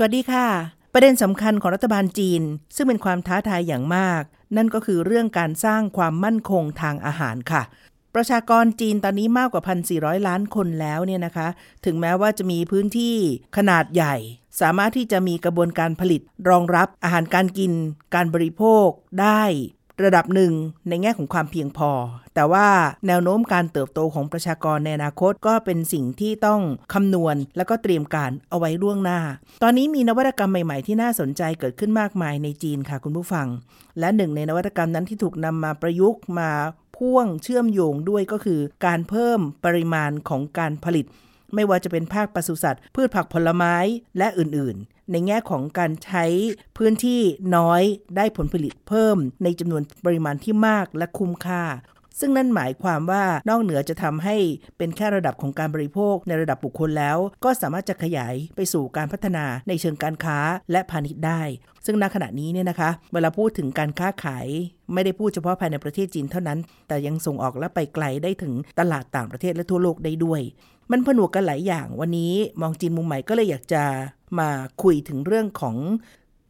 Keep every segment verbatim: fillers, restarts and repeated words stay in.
สวัสดีค่ะประเด็นสำคัญของรัฐบาลจีนซึ่งเป็นความท้าทายอย่างมากนั่นก็คือเรื่องการสร้างความมั่นคงทางอาหารค่ะประชากรจีนตอนนี้มากกว่า หนึ่งพันสี่ร้อย ล้านคนแล้วเนี่ยนะคะถึงแม้ว่าจะมีพื้นที่ขนาดใหญ่สามารถที่จะมีกระบวนการผลิตรองรับอาหารการกินการบริโภคได้ระดับหนึ่งในแง่ของความเพียงพอแต่ว่าแนวโน้มการเติบโตของประชากรในอนาคตก็เป็นสิ่งที่ต้องคำนวณและก็เตรียมการเอาไว้ล่วงหน้าตอนนี้มีนวัตกรรมใหม่ๆที่น่าสนใจเกิดขึ้นมากมายในจีนค่ะคุณผู้ฟังและหนึ่งในนวัตกรรมนั้นที่ถูกนำมาประยุกต์มาพ่วงเชื่อมโยงด้วยก็คือการเพิ่มปริมาณของการผลิตไม่ว่าจะเป็นภาคปศุสัตว์พืชผักผลไม้และอื่นๆในแง่ของการใช้พื้นที่น้อยได้ผลผลิตเพิ่มในจำนวนปริมาณที่มากและคุ้มค่าซึ่งนั่นหมายความว่านอกเหนือจะทำให้เป็นแค่ระดับของการบริโภคในระดับบุคคลแล้วก็สามารถจะขยายไปสู่การพัฒนาในเชิงการค้าและพาณิชย์ได้ซึ่งณขณะนี้เนี่ยนะคะเวลาพูดถึงการค้าขายไม่ได้พูดเฉพาะภายในประเทศจีนเท่านั้นแต่ยังส่งออกและไปไกลได้ถึงตลาดต่างประเทศและทั่วโลกได้ด้วยมันผนวกกันหลายอย่างวันนี้มองจีนมุมใหม่ก็เลยอยากจะมาคุยถึงเรื่องของ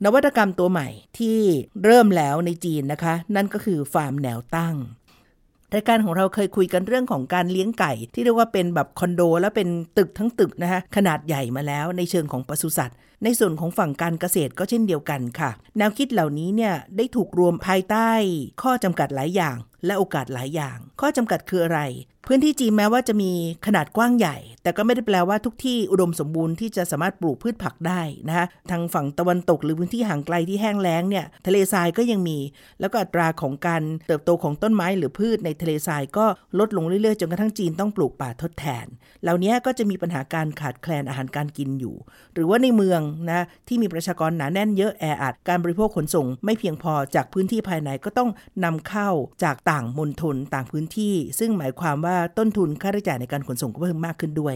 นวัตกรรมตัวใหม่ที่เริ่มแล้วในจีนนะคะนั่นก็คือฟาร์มแนวตั้งรายการของเราเคยคุยกันเรื่องของการเลี้ยงไก่ที่เรียกว่าเป็นแบบคอนโดแล้วเป็นตึกทั้งตึกนะคะขนาดใหญ่มาแล้วในเชิงของปศุสัตว์ในส่วนของฝั่งการเกษตรก็เช่นเดียวกันค่ะแนวคิดเหล่านี้เนี่ยได้ถูกรวมภายใต้ข้อจำกัดหลายอย่างและโอกาสหลายอย่างข้อจำกัดคืออะไรพื้นที่จีนแม้ว่าจะมีขนาดกว้างใหญ่แต่ก็ไม่ได้แปลว่าทุกที่อุดมสมบูรณ์ที่จะสามารถปลูกพืชผักได้นะคะทางฝั่งตะวันตกหรือพื้นที่ห่างไกลที่แห้งแล้งเนี่ยทะเลทรายก็ยังมีแล้วก็อัตราของการเติบโตของต้นไม้หรือพืชในทะเลทรายก็ลดลงเรื่อยๆจนกระทั่งจีนต้องปลูกป่าทดแทนเหล่านี้ก็จะมีปัญหาการขาดแคลนอาหารการกินอยู่หรือว่าในเมืองนะที่มีประชากรหนาแน่นเยอะแออัดการบริโภคขนส่งไม่เพียงพอจากพื้นที่ภายในก็ต้องนำเข้าจากต่างมณฑลต่างพื้นที่ซึ่งหมายความว่าต้นทุนค่าใช้จ่ายในการขนส่งก็เพิ่มมากขึ้นด้วย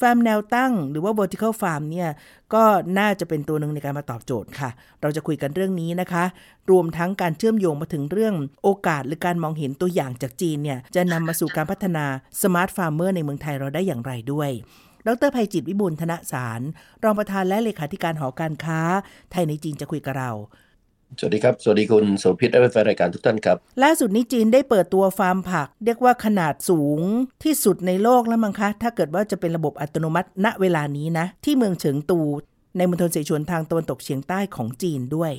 ฟาร์มแนวตั้งหรือว่า vertical farm เนี่ยก็น่าจะเป็นตัวหนึ่งในการมาตอบโจทย์ค่ะเราจะคุยกันเรื่องนี้นะคะรวมทั้งการเชื่อมโยงมาถึงเรื่องโอกาสหรือการมองเห็นตัวอย่างจากจีนเนี่ยจะนำมาสู่การพัฒนา smart farmer ในเมืองไทยเราได้อย่างไรด้วยดร.ไพจิตร วิบูลย์ธนสารรองประธานและเลขาธิการหอการค้าไทยในจีนจะคุยกับเราสวัสดีครับสวัสดีคุณโสภิตและแฟนรายการทุกท่านครับล่าสุดนี้จีนได้เปิดตัวฟาร์มผักเรียกว่าขนาดสูงที่สุดในโลกแล้วมั้งคะถ้าเกิดว่าจะเป็นระบบอัตโนมัติณเวลานี้นะที่เมืองเฉิงตูในมณฑลเสฉวนทางตะวันตกเฉียงใต้ของจีนด้วย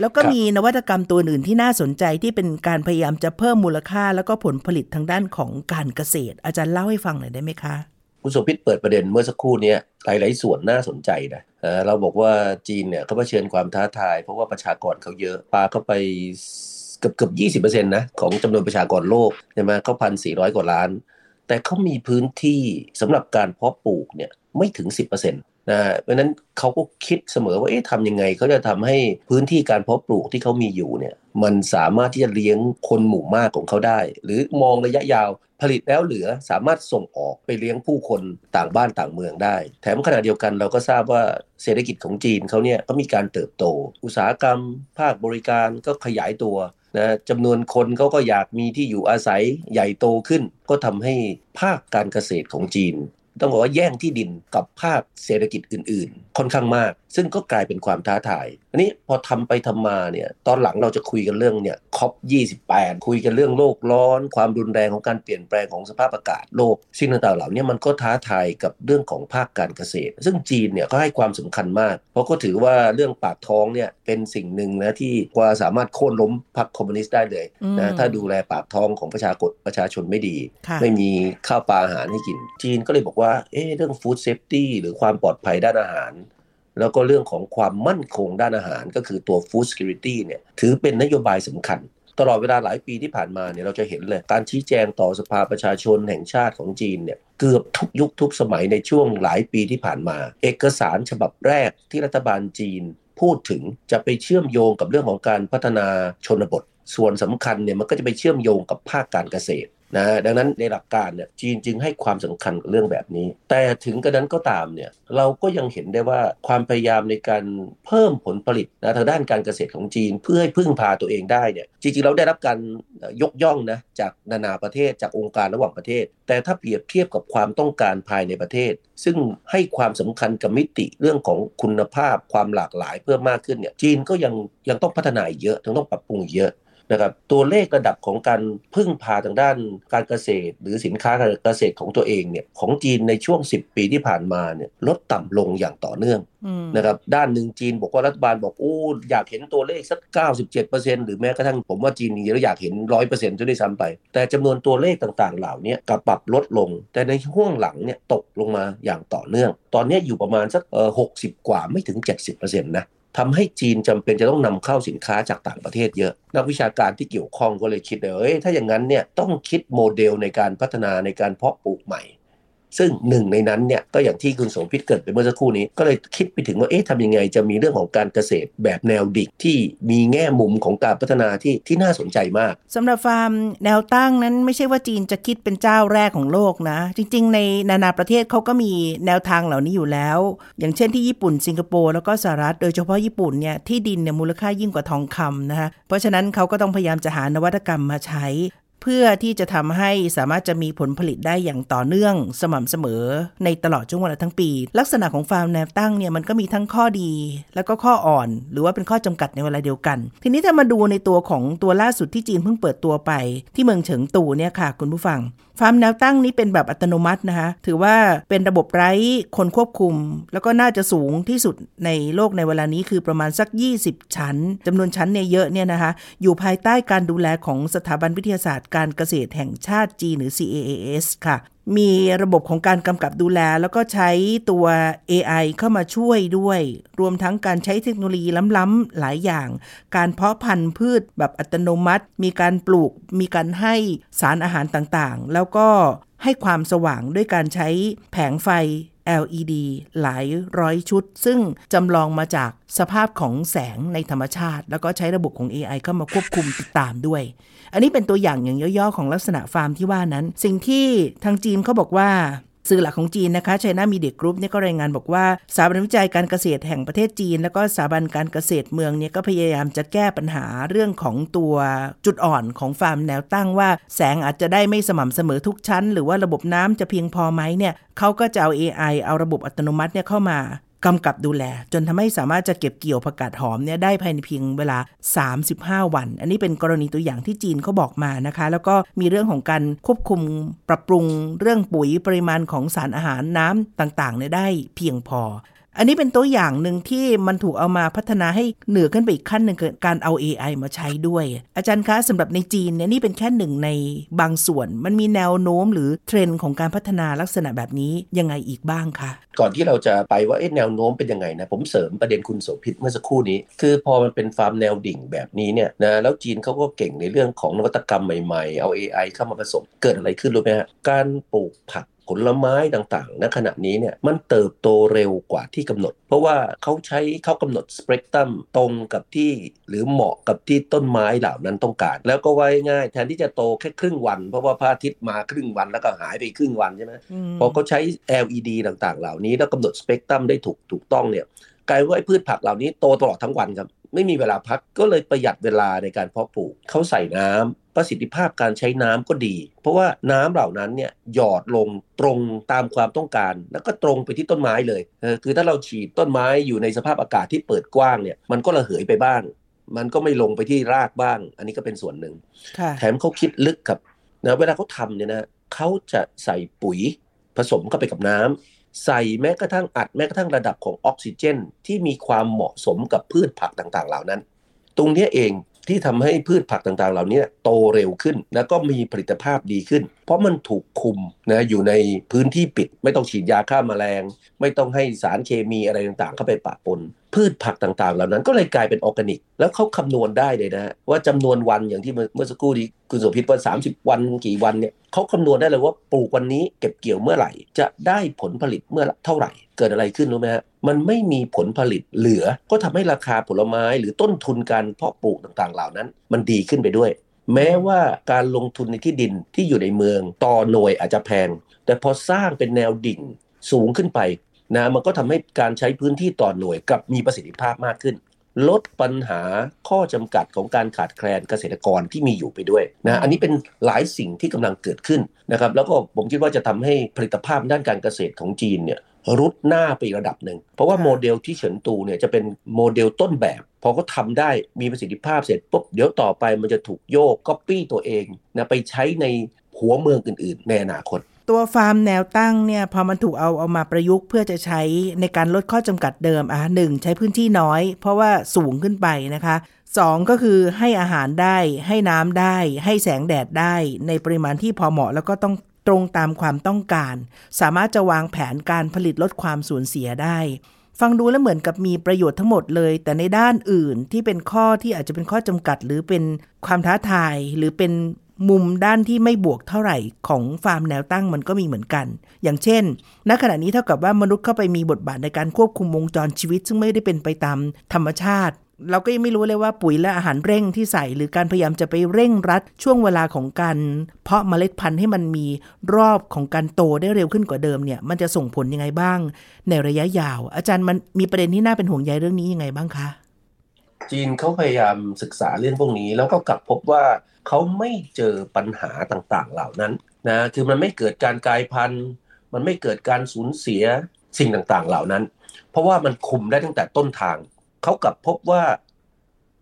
แล้วก็มีนวัตกรรมตัวอื่นที่น่าสนใจที่เป็นการพยายามจะเพิ่มมูลค่าแล้วก็ผลผลิตทางด้านของการเกษตรอาจารย์เล่าให้ฟังหน่อยได้ไหมคะคุณโสภิตเปิดประเด็นเมื่อสักครู่นี้หลายๆส่วนน่าสนใจนะเราบอกว่าจีนเนี่ยเขาเผชิญความท้าทายเพราะว่าประชากรเขาเยอะปาเข้าไปเกือบๆ ยี่สิบเปอร์เซ็นต์ นะของจำนวนประชากรโลกใช่ไหมเขา หนึ่งพันสี่ร้อย กว่าล้านแต่เขามีพื้นที่สำหรับการเพาะปลูกเนี่ยไม่ถึง สิบเปอร์เซ็นต์ นะเพราะนั้นเขาก็คิดเสมอว่าเอ๊ะทำยังไงเขาจะทำให้พื้นที่การเพาะปลูกที่เขามีอยู่เนี่ยมันสามารถที่จะเลี้ยงคนหมู่มากของเขาได้หรือมองระยะยาวผลิตแล้วเหลือสามารถส่งออกไปเลี้ยงผู้คนต่างบ้านต่างเมืองได้แถมขณะเดียวกันเราก็ทราบว่าเศรษฐกิจของจีนเขาเนี่ยก็มีการเติบโตอุตสาหกรรมภาคบริการก็ขยายตัวนะจำนวนคนเขาก็อยากมีที่อยู่อาศัยใหญ่โตขึ้นก็ทำให้ภาคการเกษตรของจีนต้องบอกว่าแย่งที่ดินกับภาคเศรษฐกิจอื่นๆค่อนข้างมากซึ่งก็กลายเป็นความท้าทายอันนี้พอทำไปทำมาเนี่ยตอนหลังเราจะคุยกันเรื่องเนี่ยซี โอ พี ยี่สิบแปดคุยกันเรื่องโลกร้อนความรุนแรงของการเปลี่ยนแปลงของสภาพอากาศโลกสิ่งต่างๆเหล่านี้มันก็ท้าทายกับเรื่องของภาคการเกษตรซึ่งจีนเนี่ยก็ให้ความสำคัญมากเพราะก็ถือว่าเรื่องปากท้องเนี่ยเป็นสิ่งหนึ่งนะที่กว่าสามารถโค่นล้มพรรคคอมมิวนิสต์ได้เลยนะถ้าดูแลปากท้องของประชากรประชาชนไม่ดีไม่มีข้าวปลาอาหารให้กินจีนก็เลยบอกว่าเอ๊ะเรื่องฟู้ดเซฟตี้หรือความปลอดภัยด้านอาหารแล้วก็เรื่องของความมั่นคงด้านอาหารก็คือตัว Food Security เนี่ยถือเป็นนโยบายสำคัญตลอดเวลาหลายปีที่ผ่านมาเนี่ยเราจะเห็นเลยการชี้แจงต่อสภาประชาชนแห่งชาติของจีนเนี่ยเกือบทุกยุคทุกสมัยในช่วงหลายปีที่ผ่านมาเอกสารฉบับแรกที่รัฐบาลจีน พูดถึงจะไปเชื่อมโยงกับเรื่องของการพัฒนาชนบทส่วนสำคัญเนี่ยมันก็จะไปเชื่อมโยงกับภาคการเกษตรนะดังนั้นในหลักการเนี่ยจีนจึงให้ความสำคัญกับเรื่องแบบนี้แต่ถึงกระนั้นก็ตามเนี่ยเราก็ยังเห็นได้ว่าความพยายามในการเพิ่มผลผลิตนะทางด้านการเกษตรของจีนเพื่อให้พึ่งพาตัวเองได้เนี่ยจริงๆเราได้รับการยกย่องนะจากนานาประเทศจากองค์การระหว่างประเทศแต่ถ้าเปรียบเทียบกับความต้องการภายในประเทศซึ่งให้ความสำคัญกับมิติเรื่องของคุณภาพความหลากหลายเพิ่มมากขึ้นเนี่ยจีนก็ยังยังต้องพัฒนาเยอะยังต้องปรับปรุงเยอะนะครับตัวเลขระดับของการพึ่งพาทางด้านการเกษตรหรือสินค้าการเกษตรของตัวเองเนี่ยของจีนในช่วงสิบปีที่ผ่านมาเนี่ยลดต่ำลงอย่างต่อเนื่องนะครับด้านหนึ่งจีนบอกว่ารัฐบาลบอกโอ้อยากเห็นตัวเลขสัก เก้าสิบเจ็ดเปอร์เซ็นต์ หรือแม้กระทั่งผมว่าจีนนี่อยากเห็น หนึ่งร้อยเปอร์เซ็นต์ จะได้ซ้ำไปแต่จำนวนตัวเลขต่างๆเหล่านี้กลับปรับลดลงแต่ในช่วงหลังเนี่ยตกลงมาอย่างต่อเนื่องตอนนี้อยู่ประมาณสักเอ่อหกสิบกว่าไม่ถึง เจ็ดสิบเปอร์เซ็นต์ นะทำให้จีนจำเป็นจะต้องนำเข้าสินค้าจากต่างประเทศเยอะนักวิชาการที่เกี่ยวข้องก็เลยคิดเลยเอ้ยถ้าอย่างนั้นเนี่ยต้องคิดโมเดลในการพัฒนาในการเพาะปลูกใหม่ซึ่งหนึ่งในนั้นเนี่ยก็อย่างที่คุณโสภิตเกิดไปเมื่อสักครู่นี้ก็เลยคิดไปถึงว่าเอ๊ะทำยังไงจะมีเรื่องของการเกษตรแบบแนวดิ่งที่มีแง่มุมของการพัฒนาที่ที่น่าสนใจมากสำหรับฟาร์มแนวตั้งนั้นไม่ใช่ว่าจีนจะคิดเป็นเจ้าแรกของโลกนะจริงๆในนานาประเทศเขาก็มีแนวทางเหล่านี้อยู่แล้วอย่างเช่นที่ญี่ปุ่นสิงคโปร์แล้วก็สหรัฐโดยเฉพาะญี่ปุ่นเนี่ยที่ดินเนี่ยมูลค่ายิ่งกว่าทองคำนะคะเพราะฉะนั้นเขาก็ต้องพยายามจะหานวัตกรรมมาใช้เพื่อที่จะทำให้สามารถจะมีผลผลิตได้อย่างต่อเนื่องสม่ำเสมอในตลอดช่วงเวลาทั้งปีลักษณะของฟาร์มแนวตั้งเนี่ยมันก็มีทั้งข้อดีแล้วก็ข้ออ่อนหรือว่าเป็นข้อจำกัดในเวลาเดียวกันทีนี้ถ้ามาดูในตัวของตัวล่าสุดที่จีนเพิ่งเปิดตัวไปที่เมืองเฉิงตูเนี่ยค่ะคุณผู้ฟังฟาร์มแนวตั้งนี้เป็นแบบอัตโนมัตินะคะถือว่าเป็นระบบไร้คนควบคุมแล้วก็น่าจะสูงที่สุดในโลกในเวลานี้คือประมาณสักยี่สิบชั้นจำนวนชั้นเนี่ยเยอะเนี่ยนะคะอยู่ภายใต้การดูแลของสถาบันวิทยาศาสตร์การเกษตรแห่งชาติจีนหรือ ซี เอ เอ เอส ค่ะมีระบบของการกำกับดูแลแล้วก็ใช้ตัว เอ ไอ เข้ามาช่วยด้วยรวมทั้งการใช้เทคโนโลยีล้ำๆหลายอย่างการเพาะพันธุ์พืชแบบอัตโนมัติมีการปลูกมีการให้สารอาหารต่างๆแล้วก็ให้ความสว่างด้วยการใช้แผงไฟแอล อี ดี หลายร้อยชุดซึ่งจำลองมาจากสภาพของแสงในธรรมชาติแล้วก็ใช้ระบบของ เอ ไอ เข้ามาควบคุมติดตามด้วยอันนี้เป็นตัวอย่างอย่างย่อๆของลักษณะฟาร์มที่ว่านั้นสิ่งที่ทางจีนเขาบอกว่าสื่อหลักของจีนนะคะ China Media Group เนี่ยก็รายงานบอกว่าสถาบันวิจัยการเกษตรแห่งประเทศจีนแล้วก็สถาบันการเกษตรเมืองเนี่ยก็พยายามจะแก้ปัญหาเรื่องของตัวจุดอ่อนของฟาร์มแนวตั้งว่าแสงอาจจะได้ไม่สม่ำเสมอทุกชั้นหรือว่าระบบน้ำจะเพียงพอไหมเนี่ยเขาก็จะเอา เอ ไอ เอาระบบอัตโนมัติเนี่ยเข้ามากำกับดูแลจนทำให้สามารถจะเก็บเกี่ยวผักกาดหอมเนี่ยได้ภายในเพียงเวลาสามสิบห้าวันอันนี้เป็นกรณีตัวอย่างที่จีนเขาบอกมานะคะแล้วก็มีเรื่องของการควบคุมปรับปรุงเรื่องปุ๋ยปริมาณของสารอาหารน้ำต่างๆเนี่ยได้เพียงพออันนี้เป็นตัวอย่างหนึ่งที่มันถูกเอามาพัฒนาให้เหนือขึ้นไปอีกขั้นหนึ่งคือการเอา เอ ไอ มาใช้ด้วยอาจารย์คะสำหรับในจีนเนี่ยนี่เป็นแค่หนึ่งในบางส่วนมันมีแนวโน้มหรือเทรนด์ของการพัฒนาลักษณะแบบนี้ยังไงอีกบ้างคะก่อนที่เราจะไปว่าแนวโน้มเป็นยังไงนะผมเสริมประเด็นคุณโสภิตเมื่อสักครู่นี้คือพอมันเป็นฟาร์มแนวดิ่งแบบนี้เนี่ยนะแล้วจีนเขาก็เก่งในเรื่องของนวัตกรรมใหม่ๆเอา เอ ไอ เข้ามาผสมเกิดอะไรขึ้นรู้ไหมฮะการปลูกผักผลไม้ต่างๆณขณะนี้เนี่ยมันเติบโตเร็วกว่าที่กำหนดเพราะว่าเขาใช้เขากำหนดสเปกตรัมตรงกับที่หรือเหมาะกับที่ต้นไม้เหล่านั้นต้องการแล้วก็ไว้ง่ายแทนที่จะโตแค่ครึ่งวันเพราะว่าพระอาทิตย์มาครึ่งวันแล้วก็หายไปครึ่งวันใช่ไหมพอเขาใช้ แอล อี ดี ต่างๆเหล่านี้แล้วกำหนดสเปกตรัมได้ถูกถูกต้องเนี่ยกลายว่าไอ้พืชผักเหล่านี้โตตลอดทั้งวันครับไม่มีเวลาพักก็เลยประหยัดเวลาในการเพาะปลูกเขาใส่น้ำประสิทธิภาพการใช้น้ำก็ดีเพราะว่าน้ำเหล่านั้นเนี่ยหยอดลงตรงตามความต้องการแล้วก็ตรงไปที่ต้นไม้เลยเออคือถ้าเราฉีดต้นไม้อยู่ในสภาพอากาศที่เปิดกว้างเนี่ยมันก็ระเหยไปบ้างมันก็ไม่ลงไปที่รากบ้างอันนี้ก็เป็นส่วนหนึ่งแถมเขาคิดลึกครับนะเวลาเขาทำเนี่ยนะเขาจะใส่ปุ๋ยผสมเข้าไปกับน้ำใส่แม้กระทั่งอัดแม้กระทั่งระดับของออกซิเจนที่มีความเหมาะสมกับพืชผักต่างๆเหล่านั้นตรงนี้เองที่ทำให้พืชผักต่างๆเหล่านี้โตเร็วขึ้นแล้วก็มีผลิตภาพดีขึ้น เพราะมันถูกคุมนะอยู่ในพื้นที่ปิดไม่ต้องฉีดยาฆ่าแมลงไม่ต้องให้สารเคมีอะไรต่างๆเข้าไปปะปนพืชผักต่างๆเหล่านั้นก็เลยกลายเป็นออร์แกนิกแล้วเขาคำนวณได้เลยนะว่าจำนวนวันอย่างที่เมื่อสักครู่นี้คุณโสภิตว่าสามสิบวันกี่วันเนี่ยเขาคำนวณได้เลยว่าปลูกวันนี้เก็บเกี่ยวเมื่อไหร่จะได้ผลผลิตเมื่อเท่าไหร่เกิดอะไรขึ้นรู้ไหมฮะมันไม่มีผลผลิตเหลือก็ทำให้ราคาผลไม้หรือต้นทุนการเพาะปลูกต่างๆเหล่านั้นมันดีขึ้นไปด้วยแม้ว่าการลงทุนในที่ดินที่อยู่ในเมืองต่อหน่วยอาจจะแพงแต่พอสร้างเป็นแนวดิ่งสูงขึ้นไปนะมันก็ทำให้การใช้พื้นที่ต่อหน่วยกลับมีประสิทธิภาพมากขึ้นลดปัญหาข้อจำกัดของการขาดแคลนเกษตรกรที่มีอยู่ไปด้วยนะอันนี้เป็นหลายสิ่งที่กำลังเกิดขึ้นนะครับแล้วก็ผมคิดว่าจะทำให้ผลิตภาพด้านการเกษตรของจีนเนี่ยรุดหน้าไประดับหนึ่งเพราะว่าโมเดลที่เฉินตูเนี่ยจะเป็นโมเดลต้นแบบพอเขาทำได้มีประสิทธิภาพเสร็จปุ๊บเดี๋ยวต่อไปมันจะถูกโยกก๊อปปี้ตัวเองนะไปใช้ในหัวเมืองอื่นๆในอนาคตตัวฟาร์มแนวตั้งเนี่ยพอมันถูกเอาเอามาประยุกต์เพื่อจะใช้ในการลดข้อจำกัดเดิมอ่ะหนึ่งใช้พื้นที่น้อยเพราะว่าสูงขึ้นไปนะคะสองก็คือให้อาหารได้ให้น้ำได้ให้แสงแดดได้ในปริมาณที่พอเหมาะแล้วก็ต้องตรงตามความต้องการสามารถจะวางแผนการผลิตลดความสูญเสียได้ฟังดูแล้วเหมือนกับมีประโยชน์ทั้งหมดเลยแต่ในด้านอื่นที่เป็นข้อที่อาจจะเป็นข้อจำกัดหรือเป็นความท้าทายหรือเป็นมุมด้านที่ไม่บวกเท่าไหร่ของฟาร์มแนวตั้งมันก็มีเหมือนกันอย่างเช่นณขณะนี้เท่ากับว่ามนุษย์เข้าไปมีบทบาทในการควบคุมวงจรชีวิตซึ่งไม่ได้เป็นไปตามธรรมชาติเราก็ยังไม่รู้เลยว่าปุ๋ยและอาหารเร่งที่ใส่หรือการพยายามจะไปเร่งรัดช่วงเวลาของการเพาะเมล็ดพันธุ์ให้มันมีรอบของการโตได้เร็วขึ้นกว่าเดิมเนี่ยมันจะส่งผลยังไงบ้างในระยะยาวอาจารย์มันมีประเด็นที่น่าเป็นห่วงใยเรื่องนี้ยังไงบ้างคะจีนเขาพยายามศึกษาเรื่องพวกนี้แล้วก็กลับพบว่าเขาไม่เจอปัญหาต่างๆเหล่านั้นนะคือมันไม่เกิดการกลายพันธุ์มันไม่เกิดการสูญเสียสิ่งต่างๆเหล่านั้นเพราะว่ามันคุมได้ตั้งแต่ต้นทางเขากลับพบว่า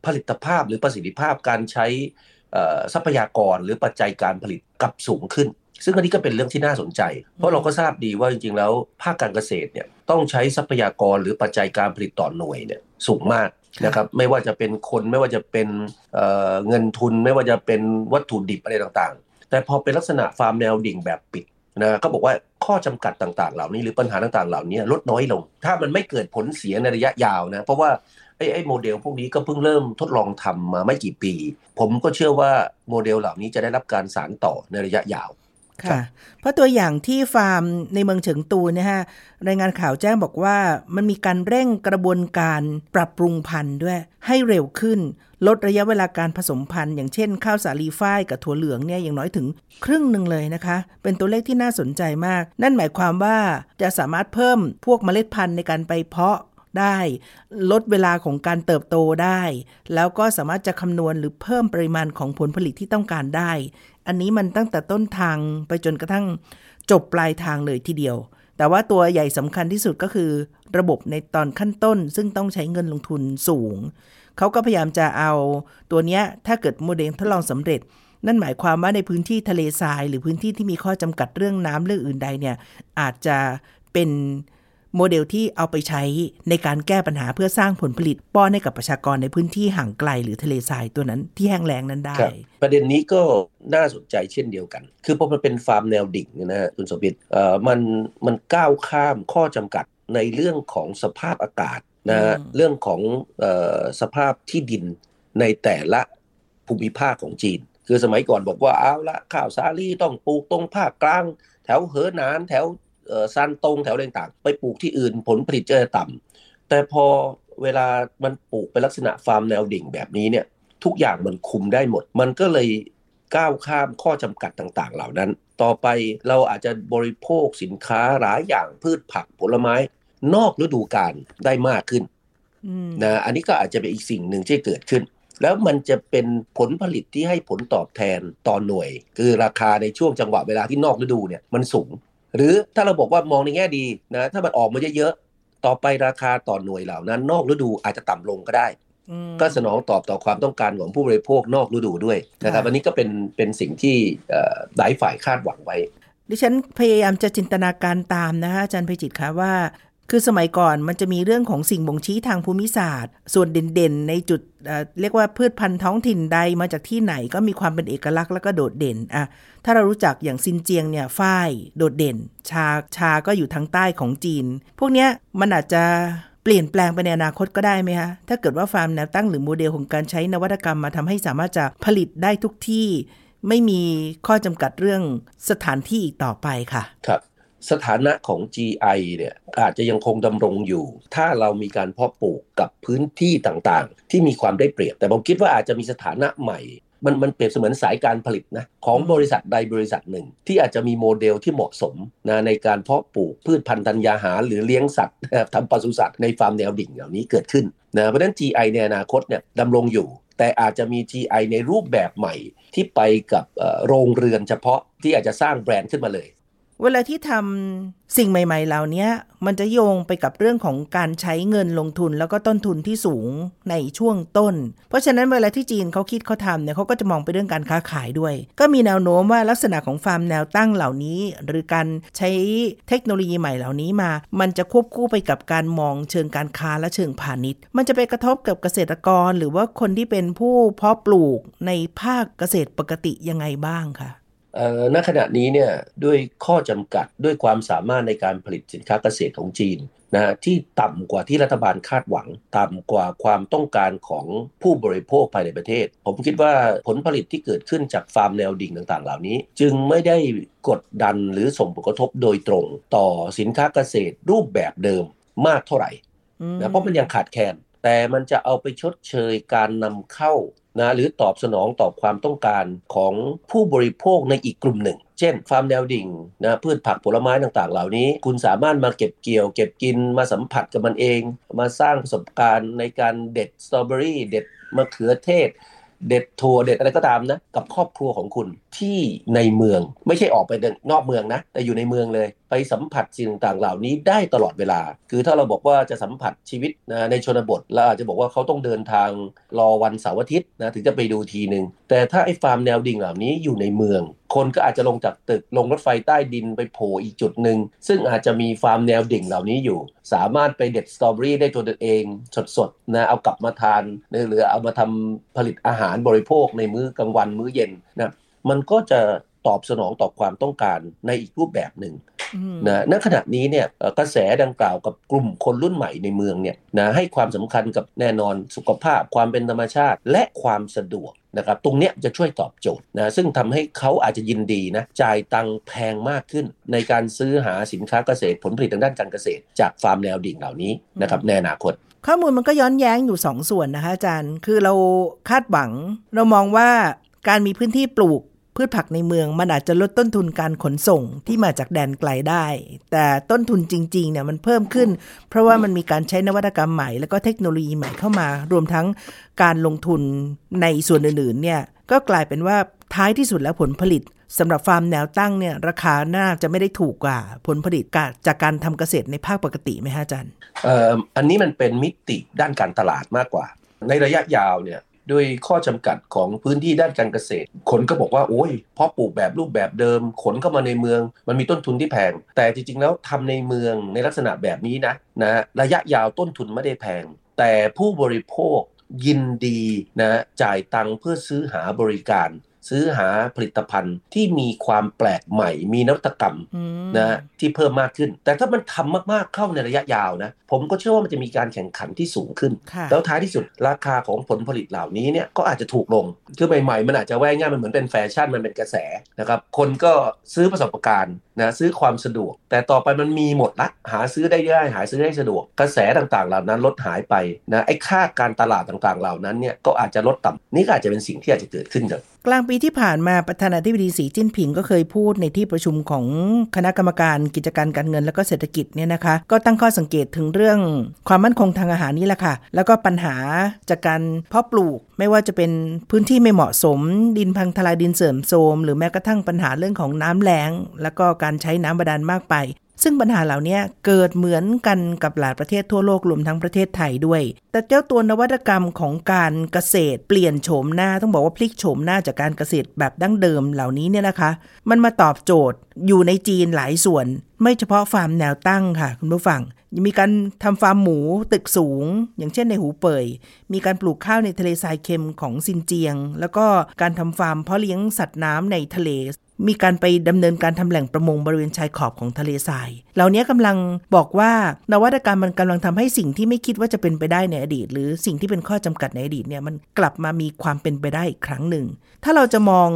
ผลิตภาพหรือประสิทธิภาพการใช้ทรัพยากรหรือปัจจัยการผลิตกลับสูงขึ้นซึ่งอันนี้ก็เป็นเรื่องที่น่าสนใจเพราะเราก็ทราบดีว่าจริงๆแล้วภาคการเกษตรเนี่ยต้องใช้ทรัพยากรหรือปัจจัยการผลิตต่อหน่วยเนี่ยสูงมากนะครับไม่ว่าจะเป็นคนไม่ว่าจะเป็นเอ่อเงินทุนไม่ว่าจะเป็นวัตถุดิบอะไรต่างๆแต่พอเป็นลักษณะฟาร์มแนวดิ่งแบบปิดนะก็บอกว่าข้อจำกัดต่างๆเหล่านี้หรือปัญหาต่างๆเหล่านี้ลดน้อยลงถ้ามันไม่เกิดผลเสียในระยะยาวนะเพราะว่าไอ้ไอ้โมเดลพวกนี้ก็เพิ่งเริ่มทดลองทำมาไม่กี่ปีผมก็เชื่อว่าโมเดลเหล่านี้จะได้รับการสานต่อในระยะยาวค่ะเพราะตัวอย่างที่ฟาร์มในเมืองเฉิงตูนะฮะรายงานข่าวแจ้งบอกว่ามันมีการเร่งกระบวนการปรับปรุงพันธุ์ด้วยให้เร็วขึ้นลดระยะเวลาการผสมพันธุ์อย่างเช่นข้าวสาลีฝ้ายกับถั่วเหลืองเนี่ยอย่างน้อยถึงครึ่งหนึ่งเลยนะคะเป็นตัวเลขที่น่าสนใจมากนั่นหมายความว่าจะสามารถเพิ่มพวกเมล็ดพันธุ์ในการไปเพาะได้ลดเวลาของการเติบโตได้แล้วก็สามารถจะคำนวณหรือเพิ่มปริมาณของผลผลิตที่ต้องการได้อันนี้มันตั้งแต่ต้นทางไปจนกระทั่งจบปลายทางเลยทีเดียวแต่ว่าตัวใหญ่สำคัญที่สุดก็คือระบบในตอนขั้นต้นซึ่งต้องใช้เงินลงทุนสูงเขาก็พยายามจะเอาตัวเนี้ยถ้าเกิดโมเดลทดลองสำเร็จนั่นหมายความว่าในพื้นที่ทะเลทรายหรือพื้นที่ที่มีข้อจำกัดเรื่องน้ำเรื่องอื่นใดเนี่ยอาจจะเป็นโมเดลที่เอาไปใช้ในการแก้ปัญหาเพื่อสร้างผลผลิตป้อนให้กับประชากรในพื้นที่ห่างไกลหรือทะเลทรายตัวนั้นที่แห้งแล้งนั้นได้ประเด็นนี้ก็น่าสนใจเช่นเดียวกันคือพอมันเป็นฟาร์มแนวดิ่งเนี่ยนะคุณสมบิตเอ่อมันมันก้าวข้ามข้อจำกัดในเรื่องของสภาพอากาศนะเรื่องของเอ่อสภาพที่ดินในแต่ละภูมิภาคของจีนคือสมัยก่อนบอกว่าเอาละข้าวสาลีต้องปลูกตรงภาคกลางแถวเหอหนานแถวซันตรงแถวต่างๆไปปลูกที่อื่นผลผลิตจะต่ำแต่พอเวลามันปลูกเป็นลักษณะฟาร์มแนวดิ่งแบบนี้เนี่ยทุกอย่างมันคุมได้หมดมันก็เลยก้าวข้ามข้อจำกัดต่างๆเหล่านั้นต่อไปเราอาจจะบริโภคสินค้าหลายอย่างพืชผักผลไม้นอกฤดูกาลได้มากขึ้นนะอันนี้ก็อาจจะเป็นอีกสิ่งหนึ่งที่เกิดขึ้นแล้วมันจะเป็นผลผลิตที่ให้ผลตอบแทนต่อหน่วยคือราคาในช่วงจังหวะเวลาที่นอกฤดูเนี่ยมันสูงหรือถ้าเราบอกว่ามองในแง่ดีนะถ้ามันออกมาเยอะๆต่อไปราคาต่อหน่วยเหล่านั้นนอกฤดูอาจจะต่ำลงก็ได้ก็สนองตอบต่อความต้องการของผู้บริโภคนอกฤดูด้วยนะครับอันนี้ก็เป็นเป็นสิ่งที่หลายฝ่ายคาดหวังไว้ดิฉันพยายามจะจินตนาการตามนะคะอาจารย์ไพจิตรคะว่า คือสมัยก่อนมันจะมีเรื่องของสิ่งบ่งชี้ทางภูมิศาสตร์ส่วนเด่นๆในจุด เอ่อ เรียกว่าพืชพันธุ์ท้องถิ่นใดมาจากที่ไหนก็มีความเป็นเอกลักษณ์แล้วก็โดดเด่นอ่ะถ้าเรารู้จักอย่างซินเจียงเนี่ยฝ้ายโดดเด่นชาชาก็อยู่ทางใต้ของจีนพวกเนี้ยมันอาจจะเปลี่ยนแปลงไปในอนาคตก็ได้ไหมคะถ้าเกิดว่าฟาร์มแนวตั้งหรือโมเดลของการใช้นวัตกรรมมาทำให้สามารถจะผลิตได้ทุกที่ไม่มีข้อจำกัดเรื่องสถานที่อีกต่อไปค่ะครับสถานะของ จี ไอ เนี่ยอาจจะยังคงดำรงอยู่ถ้าเรามีการเพาะปลูกกับพื้นที่ต่างๆที่มีความได้เปรียบแต่ผมคิดว่าอาจจะมีสถานะใหม่มันมันเปรียบเสมือนสายการผลิตนะของบริษัทใดบริษัทหนึ่งที่อาจจะมีโมเดลที่เหมาะสมนะในการเพาะปลูกพืชพันธุ์ธัญญาหารหรือเลี้ยงสัตว์ทำปศุสัตว์ในฟาร์มแนวดิ่งเหล่านี้เกิดขึ้นนะเพราะฉะนั้น จี ไอ ในอนาคตเนี่ยดำรงอยู่แต่อาจจะมี จี ไอ ในรูปแบบใหม่ที่ไปกับโรงเรือนเฉพาะที่อาจจะสร้างแบรนด์ขึ้นมาเลยเวลาที่ทำสิ่งใหม่ๆเหล่านี้มันจะโยงไปกับเรื่องของการใช้เงินลงทุนแล้วก็ต้นทุนที่สูงในช่วงต้นเพราะฉะนั้นเวลาที่จีนเขาคิดเขาทำเนี่ยเขาก็จะมองไปเรื่องการค้าขายด้วยก็มีแนวโน้มว่าลักษณะของฟาร์มแนวตั้งเหล่านี้หรือการใช้เทคโนโลยีใหม่เหล่านี้มามันจะควบคู่ไปกับการมองเชิงการค้าและเชิงพาณิชย์มันจะไปกระทบกับเกษตรกรหรือว่าคนที่เป็นผู้เพาะปลูกในภาคเกษตรปกติยังไงบ้างคะณขณะนี้เนี่ยด้วยข้อจำกัดด้วยความสามารถในการผลิตสินค้าเกษตรของจีนนะที่ต่ำกว่าที่รัฐบาลคาดหวังต่ำกว่าความต้องการของผู้บริโภคภายในประเทศผมคิดว่าผลผลิตที่เกิดขึ้นจากฟาร์มแนวดิ่งต่างๆเหล่านี้จึงไม่ได้กดดันหรือส่งผลกระทบโดยตรงต่อสินค้าเกษตรรูปแบบเดิมมากเท่าไหร่นะเพราะมันยังขาดแคลนแต่มันจะเอาไปชดเชยการนำเข้านะหรือตอบสนองต่อความต้องการของผู้บริโภคในอีกกลุ่มหนึ่งเช่นฟาร์มแนวดิ่งนะพืชผักผลไม้ต่างๆเหล่านี้คุณสามารถมาเก็บเกี่ยวเก็บกินมาสัมผัสกับมันเองมาสร้างประสบการณ์ในการเด็ดสตรอเบอรี่เด็ดมะเขือเทศเด็ดถั่วเด็ดอะไรก็ตามนะกับครอบครัวของคุณที่ในเมืองไม่ใช่ออกไปนอกเมืองนะแต่อยู่ในเมืองเลยไปสัมผัสสิ่งต่างๆเหล่านี้ได้ตลอดเวลาคือถ้าเราบอกว่าจะสัมผัสชีวิตนะในชนบทเราอาจจะบอกว่าเขาต้องเดินทางรอวันเสาร์อาทิตย์นะถึงจะไปดูทีนึงแต่ถ้าไอ้ฟาร์มแนวดิ่งเหล่านี้อยู่ในเมืองคนก็อาจจะลงจากตึกลงรถไฟใต้ดินไปโผล่อีกจุดนึงซึ่งอาจจะมีฟาร์มแนวดิ่งเหล่านี้อยู่สามารถไปเด็ดสตรอเบอรี่ได้ตัวเองสดๆนะเอากลับมาทานหรือเอามาทำผลิตอาหารบริโภคในมื้อกลางวันมื้อเย็นนะมันก็จะตอบสนองต่อความต้องการในอีกรูปแบบหนึ่งนะณขณะนี้เนี่ยกระแสดังกล่าวกับกลุ่มคนรุ่นใหม่ในเมืองเนี่ยนะให้ความสำคัญกับแน่นอนสุขภาพความเป็นธรรมชาติและความสะดวกนะครับตรงเนี้ยจะช่วยตอบโจทย์นะซึ่งทำให้เขาอาจจะยินดีนะจ่ายตังค์แพงมากขึ้นในการซื้อหาสินค้าเกษตรผลผลิตทางด้านการเกษตรจากฟาร์มแนวดิ่งเหล่านี้นะครับในอนาคตข้อมูลมันก็ย้อนแย้งอยู่สองส่วนนะคะอาจารย์คือเราคาดหวังเรามองว่าการมีพื้นที่ปลูกพืชผักในเมืองมันอาจจะลดต้นทุนการขนส่งที่มาจากแดนไกลได้แต่ต้นทุนจริงๆเนี่ยมันเพิ่มขึ้นเพราะว่ามันมีการใช้นวัตกรรมใหม่แล้วก็เทคโนโลยีใหม่เข้ามารวมทั้งการลงทุนในส่วนอื่นๆเนี่ยก็กลายเป็นว่าท้ายที่สุดแล้วผลผลิตสำหรับฟาร์มแนวตั้งเนี่ยราคาน่าจะไม่ได้ถูกกว่าผลผลิตจากการทำเกษตรในภาคปกติไหมฮะอาจารย์เอ่ออันนี้มันเป็นมิติด้านการตลาดมากกว่าในระยะยาวเนี่ยด้วยข้อจำกัดของพื้นที่ด้านการเกษตรคนก็บอกว่าโอ้ยเพราะปลูกแบบรูปแบบเดิมขนเข้ามาในเมืองมันมีต้นทุนที่แพงแต่จริงๆแล้วทำในเมืองในลักษณะแบบนี้นะนะระยะยาวต้นทุนไม่ได้แพงแต่ผู้บริโภคยินดีนะจ่ายตังค์เพื่อซื้อหาบริการซื้อหาผลิตภัณฑ์ที่มีความแปลกใหม่มีนวัตกรรมนะที่เพิ่มมากขึ้นแต่ถ้ามันทำมากๆเข้าในระยะยาวนะผมก็เชื่อว่ามันจะมีการแข่งขันที่สูงขึ้นแล้วท้ายที่สุดราคาของผลผลิตเหล่านี้เนี่ยก็อาจจะถูกลงคือใหม่ๆมันอาจจะแว่ง่ายมันเหมือนเป็นแฟชั่นมันเป็นกระแสนะครับคนก็ซื้อประสบการณ์นะซื้อความสะดวกแต่ต่อไปมันมีหมดละหาซื้อได้ง่ายหาซื้อได้สะดวกกระแสต่างๆเหล่านั้นลดหายไปนะไอ้ค่าการตลาดต่างๆเหล่านั้นเนี่ยก็อาจจะลดต่ำนี่ก็อาจจะเป็นสิ่งที่อาจจะเกิดขึ้นครับกลางปีที่ผ่านมาประธานาธิบดีสีจิ้นผิงก็เคยพูดในที่ประชุมของคณะกรรมการกิจการการเงินและก็เศรษฐกิจเนี่ยนะคะก็ตั้งข้อสังเกตถึงเรื่องความมั่นคงทางอาหารนี่แหละค่ะแล้วก็ปัญหาจากการเพาะปลูกไม่ว่าจะเป็นพื้นที่ไม่เหมาะสมดินพังทลายดินเสื่อมโทรมหรือแม้กระทั่งปัญหาเรื่องของน้ำแล้งแล้วก็การใช้น้ำบาดาลมากไปซึ่งปัญหาเหล่านี้เกิดเหมือนกันกับหลายประเทศทั่วโลกรวมทั้งประเทศไทยด้วยแต่เจ้าตัวนวัตกรรมของการเกษตรเปลี่ยนโฉมหน้าต้องบอกว่าพลิกโฉมหน้าจากการเกษตรแบบดั้งเดิมเหล่านี้เนี่ยนะคะมันมาตอบโจทย์อยู่ในจีนหลายส่วนไม่เฉพาะฟาร์มแนวตั้งค่ะคุณผู้ฟัง มีการทำฟาร์มหมูตึกสูงอย่างเช่นในหูเป่ยมีการปลูกข้าวในทะเลทรายเค็มของซินเจียงแล้วก็การทำฟาร์มเพาะเลี้ยงสัตว์น้ำในทะเลมีการไปดำเนินการทำแหล่งประมงบริเวณชายขอบของทะเลทรายเหล่านี้กำลังบอกว่านวัตกรรมมันกำลังทำให้สิ่งที่ไม่คิดว่าจะเป็นไปได้ในอดีตหรือสิ่งที่เป็นข้อจำกัดในอดีตเนี่ยมันกลับมามีความเป็นไปได้อีกครั้งหนึ่งถ้าเราจะมอง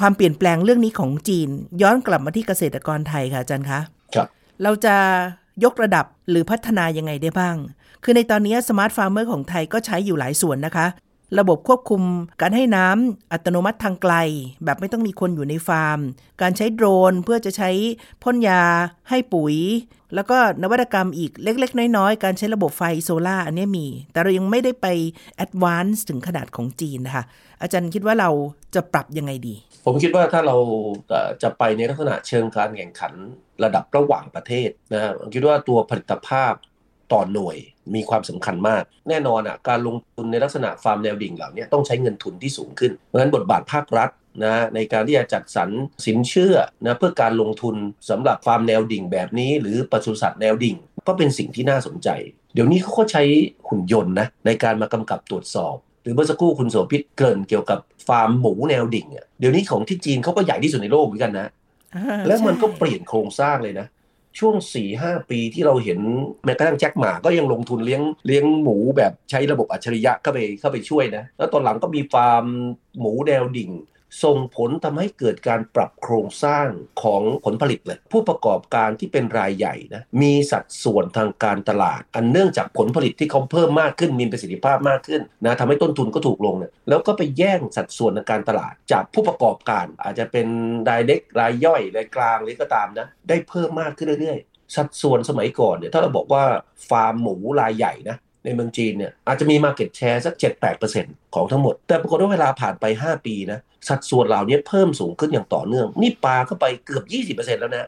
ความเปลี่ยนแปลงเรื่องนี้ของจีนย้อนกลับมาที่เกษตรกรไทยค่ะอาจารย์คะครับเราจะยกระดับหรือพัฒนายังไงได้บ้างคือในตอนนี้สมาร์ทฟาร์มเมอร์ของไทยก็ใช้อยู่หลายส่วนนะคะระบบควบคุมการให้น้ำอัตโนมัติทางไกลแบบไม่ต้องมีคนอยู่ในฟาร์มการใช้โดรนเพื่อจะใช้พ่นยาให้ปุ๋ยแล้วก็นวัตกรรมอีกเล็กๆน้อยๆการใช้ระบบไฟโซล่าอันนี้มีแต่เรายังไม่ได้ไปแอดวานซ์ถึงขนาดของจีนนะคะอาจารย์คิดว่าเราจะปรับยังไงดีผมคิดว่าถ้าเราจะไปในลักษณะเชิงการแข่งขันระดับระหว่างประเทศนะผมคิดว่าตัวผลิตภาพต่อหน่วยมีความสำคัญมากแน่นอนอ่ะการลงทุนในลักษณะฟาร์มแนวดิ่งเหล่านี้ต้องใช้เงินทุนที่สูงขึ้นเพราะฉะนั้นบทบาทภาครัฐนะในการที่จะจัดสรรสินเชื่อนะเพื่อการลงทุนสำหรับฟาร์มแนวดิ่งแบบนี้หรือปศุสัตว์แนวดิ่งก็เป็นสิ่งที่น่าสนใจเดี๋ยวนี้เขาก็ใช้หุ่นยนต์นะในการมากำกับตรวจสอบหรือเมื่อสักครู่คุณโสภิตเกริ่นเกี่ยวกับฟาร์มหมูแนวดิ่งอ่ะเดี๋ยวนี้ของที่จีนเขาก็ใหญ่ที่สุดในโลกเหมือนกันนะแล้วมันก็เปลี่ยนโครงสร้างเลยนะช่วง สี่ห้า ปีที่เราเห็นแม้กระทั่งแจ็คหม่าก็ยังลงทุนเลี้ยงเลี้ยงหมูแบบใช้ระบบอัจฉริยะเข้าไปเข้าไปช่วยนะแล้วตอนหลังก็มีฟาร์มหมูแนวดิ่งส่งผลทำให้เกิดการปรับโครงสร้างของผลผลิตเลยผู้ประกอบการที่เป็นรายใหญ่นะมีสัดส่วนทางการตลาดอันเนื่องจากผลผลิตที่เขาเพิ่มมากขึ้นมีประสิทธิภาพมากขึ้นนะทำให้ต้นทุนก็ถูกลงเนี่ยแล้วก็ไปแย่งสัดส่วนทางการตลาดจากผู้ประกอบการอาจจะเป็นรายเล็กรายย่อยรายกลางหรือก็ตามนะได้เพิ่มมากขึ้นเรื่อยๆสัดส่วนสมัยก่อนเนี่ยถ้าเราบอกว่าฟาร์มหมูรายใหญ่นะในเมืองจีนเนี่ยอาจจะมี market share สัก เจ็ดถึงแปดเปอร์เซ็นต์ ของทั้งหมดแต่ปรากฏว่าเวลาผ่านไปห้าปีนะสัดส่วนเหล่านี้เพิ่มสูงขึ้นอย่างต่อเนื่องนี่ปลาเข้าไปเกือบ ยี่สิบเปอร์เซ็นต์ แล้วนะ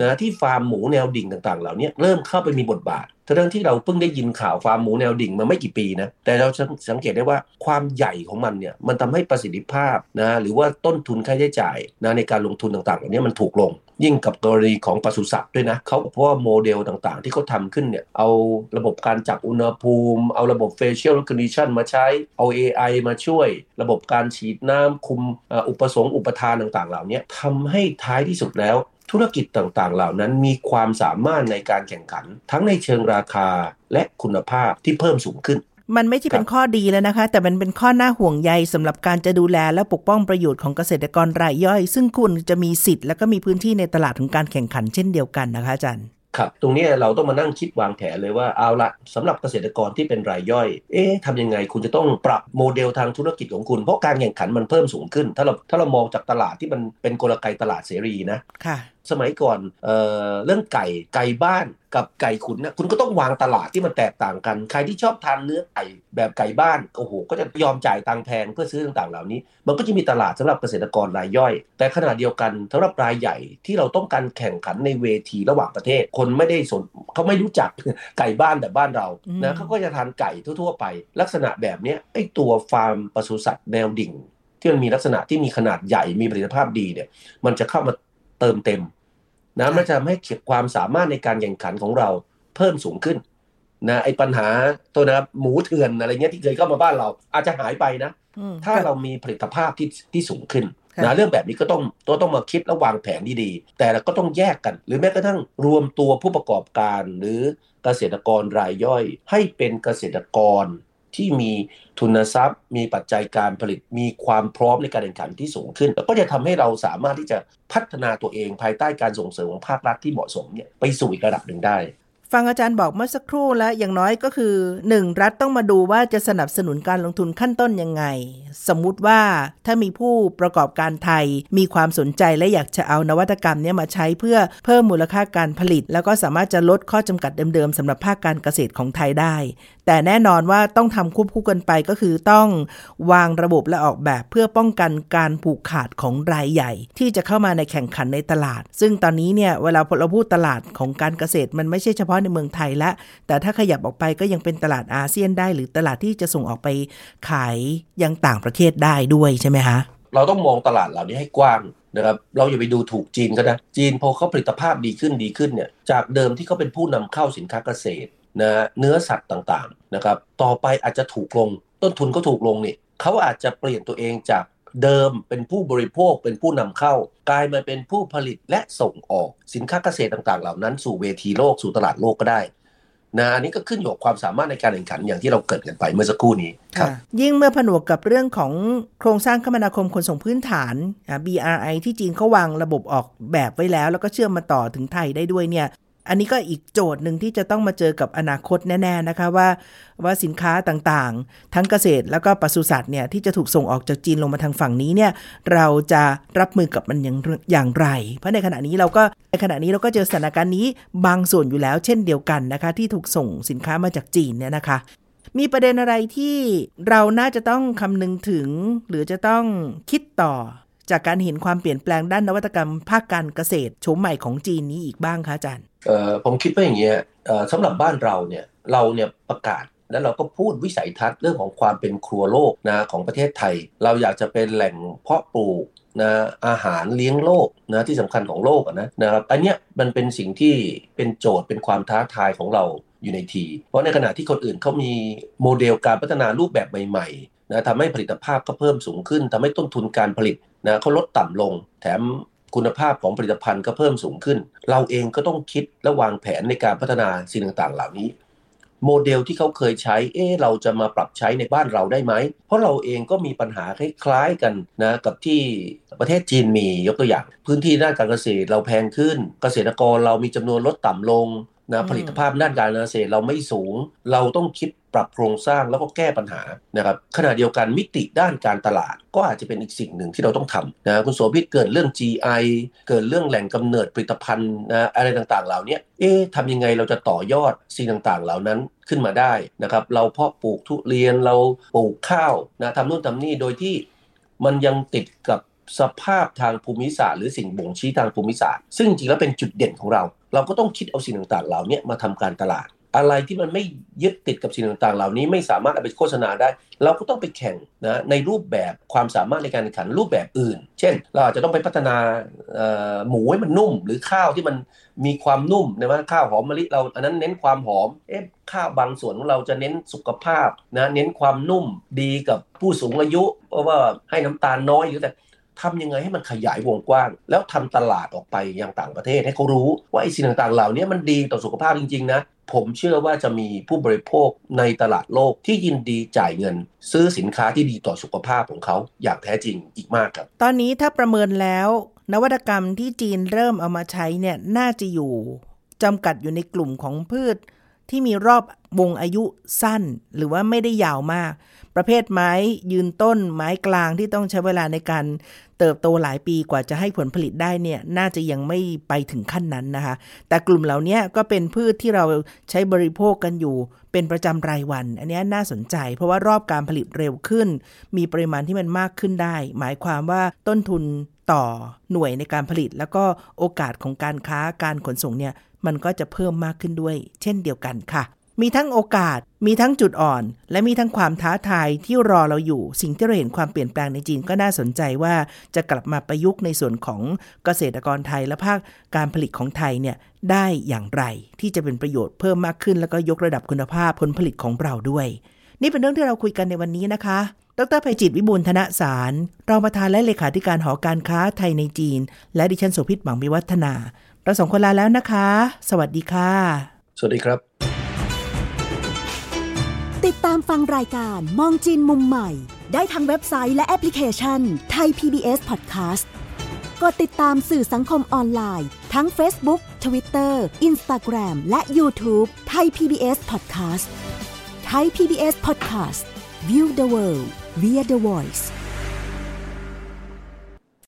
นะที่ฟาร์มหมูแนวดิ่งต่างๆเหล่านี้เริ่มเข้าไปมีบทบาททั้งที่เราเพิ่งได้ยินข่าวฟาร์มหมูแนวดิ่งมาไม่กี่ปีนะแต่เราสังเกตได้ว่าความใหญ่ของมันเนี่ยมันทำให้ประสิทธิภาพนะหรือว่าต้นทุนค่าใช้จ่ายนะในการลงทุนต่างๆเหล่านี้มันถูกลงยิ่งกับกรณีของปศุสัตว์ด้วยนะเขาเพราะว่าโมเดลต่างๆที่เขาทำขึ้นเนี่ยเอาระบบการจับอุณหภูมิเอาระบบ facial recognition มาใช้เอา เอ ไอ มาช่วยระบบการฉีดน้ำคุมอุปสงค์อุปทานต่างๆเหล่านี้ทำให้ท้ายที่สุดแล้วธุรกิจต่างๆเหล่านั้นมีความสามารถในการแข่งขันทั้งในเชิงราคาและคุณภาพที่เพิ่มสูงขึ้นมันไม่ใช่เป็นข้อดีแล้วนะคะแต่มันเป็นข้อน่าห่วงใยสำหรับการจะดูแลและปกป้องประโยชน์ของเกษตรกรรายย่อยซึ่งคุณจะมีสิทธิ์และก็มีพื้นที่ในตลาดของการแข่งขันเช่นเดียวกันนะคะอาจารย์ครับตรงนี้เราต้องมานั่งคิดวางแผนเลยว่าเอาละสำหรับเกษตรกรที่เป็นรายย่อยเอ๊ะทำยังไงคุณจะต้องปรับโมเดลทางธุรกิจของคุณเพราะการแข่งขันมันเพิ่มสูงขึ้นถ้าเราถ้าเรามองจากตลาดที่มันเป็นกลไกตลาดเสรีนะค่ะสมัยก่อนเอ่อเรื่องไก่ไก่บ้านกับไก่ขุนนะคุณก็ต้องวางตลาดที่มันแตกต่างกันใครที่ชอบทานเนื้อไก่แบบไก่บ้านโอ้โหก็จะยอมจ่ายตังค์แพงเพื่อซื้อต่างๆเหล่านี้มันก็จะมีตลาดสำหรับเกษตรกรรายย่อยแต่ขณะเดียวกันสำหรับรายใหญ่ที่เราต้องการแข่งขันในเวทีระหว่างประเทศคนไม่ได้สนเขาไม่รู้จักไก่บ้านแบบบ้านเรานะเขาก็จะทานไก่ทั่วๆไปลักษณะแบบนี้ไอ้ตัวฟาร์มปศุสัตว์แนวดิ่งที่มันมีลักษณะที่มีขนาดใหญ่มีประสิทธิภาพดีเนี่ยมันจะเข้ามาเติมเต็มนะมันจะทำให้ความสามารถในการแข่งขันของเราเพิ่มสูงขึ้นนะไอ้ปัญหาตัวนะหมูเถื่อนอะไรเงี้ยที่เคยเข้ามาบ้านเราอาจจะหายไปนะถ้าเรามีผลิตภาพที่ที่สูงขึ้นนะเรื่องแบบนี้ก็ต้องตัวต้องมาคิดและวางแผนดีๆแต่เราก็ต้องแยกกันหรือแม้กระทั่งรวมตัวผู้ประกอบการหรือเกษตรกรรายย่อยให้เป็นเกษตรกรที่มีทุนทรัพย์มีปัจจัยการผลิตมีความพร้อมในการแข่งขันที่สูงขึ้นแล้วก็จะทำให้เราสามารถที่จะพัฒนาตัวเองภายใต้การส่งเสริมของภาครัฐที่เหมาะสมเนี่ยไปสู่อีกระดับหนึ่งได้ฟังอาจารย์บอกเมื่อสักครู่แล้วอย่างน้อยก็คือหนึ่งรัฐต้องมาดูว่าจะสนับสนุนการลงทุนขั้นต้นยังไงสมมุติว่าถ้ามีผู้ประกอบการไทยมีความสนใจและอยากจะเอานวัตกรรมนี้มาใช้เพื่อเพิ่มมูลค่าการผลิตแล้วก็สามารถจะลดข้อจำกัดเดิมๆสำหรับภาคการเกษตรของไทยได้แต่แน่นอนว่าต้องทำควบคู่กันไปก็คือต้องวางระบบและออกแบบเพื่อป้องกันการผูกขาดของรายใหญ่ที่จะเข้ามาในแข่งขันในตลาดซึ่งตอนนี้เนี่ยเวลาเราพูดตลาดของการเกษตรมันไม่ใช่เฉพาะในเมืองไทยและแต่ถ้าขยับออกไปก็ยังเป็นตลาดอาเซียนได้หรือตลาดที่จะส่งออกไปขายยังต่างประเทศได้ด้วยใช่ไหมคะเราต้องมองตลาดเหล่านี้ให้กว้าง นะครับเราอย่าไปดูถูกจีนก็นะจีนพอเขาผลิตภาพดีขึ้นดีขึ้นเนี่ยจากเดิมที่เขาเป็นผู้นำเข้าสินค้าเกษตรนะเนื้อสัตว์ต่างๆนะครับต่อไปอาจจะถูกลงต้นทุนก็ถูกลงนี่เขาอาจจะเปลี่ยนตัวเองจากเดิมเป็นผู้บริโภคเป็นผู้นำเข้ากลายมาเป็นผู้ผลิตและส่งออกสินค้าเกษตรต่างๆเหล่านั้นสู่เวทีโลกสู่ตลาดโลกก็ได้นะอันนี้ก็ขึ้นอยู่กับความสามารถในการแข่งขันอย่างที่เราเกิดกันไปเมื่อสักครู่นี้ครับยิ่งเมื่อผนวกกับเรื่องของโครงสร้างคมนาคมขนส่งพื้นฐาน บี อาร์ ไอ ที่จีนเขาวางระบบออกแบบไว้แล้วแล้วก็เชื่อมมาต่อถึงไทยได้ด้วยเนี่ยอันนี้ก็อีกโจทย์นึงที่จะต้องมาเจอกับอนาคตแน่ๆนะคะว่าว่าสินค้าต่างๆทั้งเกษตรแล้วก็ปศุสัตว์เนี่ยที่จะถูกส่งออกจากจีนลงมาทางฝั่งนี้เนี่ยเราจะรับมือกับมันอย่างอย่างไรเพราะในขณะนี้เราก็ในขณะนี้เราก็เจอสถานการณ์นี้บางส่วนอยู่แล้วเช่นเดียวกันนะคะที่ถูกส่งสินค้ามาจากจีนเนี่ยนะคะมีประเด็นอะไรที่เราน่าจะต้องคำนึงถึงหรือจะต้องคิดต่อจากการเห็นความเปลี่ยนแปลงด้านนวัตกรรมภาคการเกษตรโฉมใหม่ของจีนนี้อีกบ้างคะอาจารย์เอ่อผมคิดว่าอย่างเงี้ยเอ่อสำหรับบ้านเราเนี่ยเราเนี่ยประกาศแล้วเราก็พูดวิสัยทัศน์เรื่องของความเป็นครัวโลกนะของประเทศไทยเราอยากจะเป็นแหล่งเพาะปลูกนะอาหารเลี้ยงโลกนะที่สำคัญของโลกอ่ะนะนะครับอันเนี้ยมันเป็นสิ่งที่เป็นโจทย์เป็นความท้าทายของเราอยู่ในทีเพราะในขณะที่คนอื่นเขามีโมเดลการพัฒนารูปแบบใหม่ๆนะทำให้ผลิตภาพก็เพิ่มสูงขึ้นทำให้ต้นทุนการผลิตนะเขาลดต่ำลงแถมคุณภาพของผลิตภัณฑ์ก็เพิ่มสูงขึ้นเราเองก็ต้องคิดและวางแผนในการพัฒนาสิ่งต่างๆเหล่านี้โมเดลที่เขาเคยใช้เอ๊ะเราจะมาปรับใช้ในบ้านเราได้ไหมเพราะเราเองก็มีปัญหาคล้ายๆกันนะกับที่ประเทศจีนมียกตัวอย่างพื้นที่ด้านการเกษตรเราแพงขึ้นเกษตรกรเรามีจำนวนลดต่ำลงนะผลิตภาพด้านการเกษตรเราไม่สูงเราต้องคิดปรับโครงสร้างแล้วก็แก้ปัญหานะครับขณะเดียวกันมิติด้านการตลาดก็อาจจะเป็นอีกสิ่งหนึ่งที่เราต้องทำนะคุณโสภิตเกิดเรื่อง จี ไอ เกิดเรื่องแหล่งกำเนิดผลิตภัณฑ์นะอะไรต่างๆเหล่านี้เอ๊ะทำยังไงเราจะต่อยอดสิ่งต่างๆเหล่านั้นขึ้นมาได้นะครับเราเพาะปลูกทุเรียนเราปลูกข้าวนะทำนู่นทำนี่โดยที่มันยังติดกับสภาพทางภูมิศาสตร์หรือสิ่งบ่งชี้ทางภูมิศาสตร์ซึ่งจริงแล้วเป็นจุดเด่นของเราเราก็ต้องคิดเอาสิ่งต่างๆเหล่านี้มาทำการตลาดอะไรที่มันไม่ยึดติดกับสิ่งต่างๆเหล่านี้ไม่สามารถเอาไปโฆษณาได้เราก็ต้องไปแข่งนะในรูปแบบความสามารถในการแข่งขันรูปแบบอื่นเช่นเราอาจจะต้องไปพัฒนาหมูให้มันนุ่มหรือข้าวที่มันมีความนุ่มนะว่าข้าวหอมมะลิเราอันนั้นเน้นความหอมเอ๊ะข้าวบางส่วนของเราจะเน้นสุขภาพนะเน้นความนุ่มดีกับผู้สูงอายุเพราะว่าให้น้ำตาลน้อยอยู่แต่ทำยังไงให้มันขยายวงกว้างแล้วทำตลาดออกไปยังต่างประเทศให้เขารู้ว่าไอ้สิ่งต่างๆเหล่านี้มันดีต่อสุขภาพจริงๆนะผมเชื่อว่าจะมีผู้บริโภคในตลาดโลกที่ยินดีจ่ายเงินซื้อสินค้าที่ดีต่อสุขภาพของเขาอย่างแท้จริงอีกมากครับตอนนี้ถ้าประเมินแล้วนวัตกรรมที่จีนเริ่มเอามาใช้เนี่ยน่าจะอยู่จำกัดอยู่ในกลุ่มของพืชที่มีรอบวงอายุสั้นหรือว่าไม่ได้ยาวมากประเภทไม้ยืนต้นไม้กลางที่ต้องใช้เวลาในการเติบโตหลายปีกว่าจะให้ผลผลิตได้เนี่ยน่าจะยังไม่ไปถึงขั้นนั้นนะคะแต่กลุ่มเหล่านี้ก็เป็นพืชที่เราใช้บริโภคกันอยู่เป็นประจำรายวันอันนี้น่าสนใจเพราะว่ารอบการผลิตเร็วขึ้นมีปริมาณที่มันมากขึ้นได้หมายความว่าต้นทุนต่อหน่วยในการผลิตแล้วก็โอกาสของการค้าการขนส่งเนี่ยมันก็จะเพิ่มมากขึ้นด้วยเช่นเดียวกันค่ะมีทั้งโอกาสมีทั้งจุดอ่อนและมีทั้งความท้าทายที่รอเราอยู่สิ่งที่เราเห็นความเปลี่ยนแปลงในจีนก็น่าสนใจว่าจะกลับมาประยุกต์ในส่วนของเกษตรกรไทยและภาคการผลิตของไทยเนี่ยได้อย่างไรที่จะเป็นประโยชน์เพิ่มมากขึ้นแล้วก็ยกระดับคุณภาพผลผลิตของเราด้วยนี่เป็นเรื่องที่เราคุยกันในวันนี้นะคะดร.ไพจิตร วิบูลย์ธนสารรองประธานและเลขาธิการหอการค้าไทยในจีนและดิฉันโสภิต หวังวิวัฒนาเราสองคนลาแล้วนะคะสวัสดีค่ะสวัสดีครับติดตามฟังรายการมองจีนมุมใหม่ได้ทางเว็บไซต์และแอปพลิเคชันไทย พี บี เอส Podcast กดติดตามสื่อสังคมออนไลน์ทั้ง Facebook, Twitter, Instagram และ YouTube ไทย พี บี เอส Podcast ไทย พี บี เอส Podcast View the world via the voice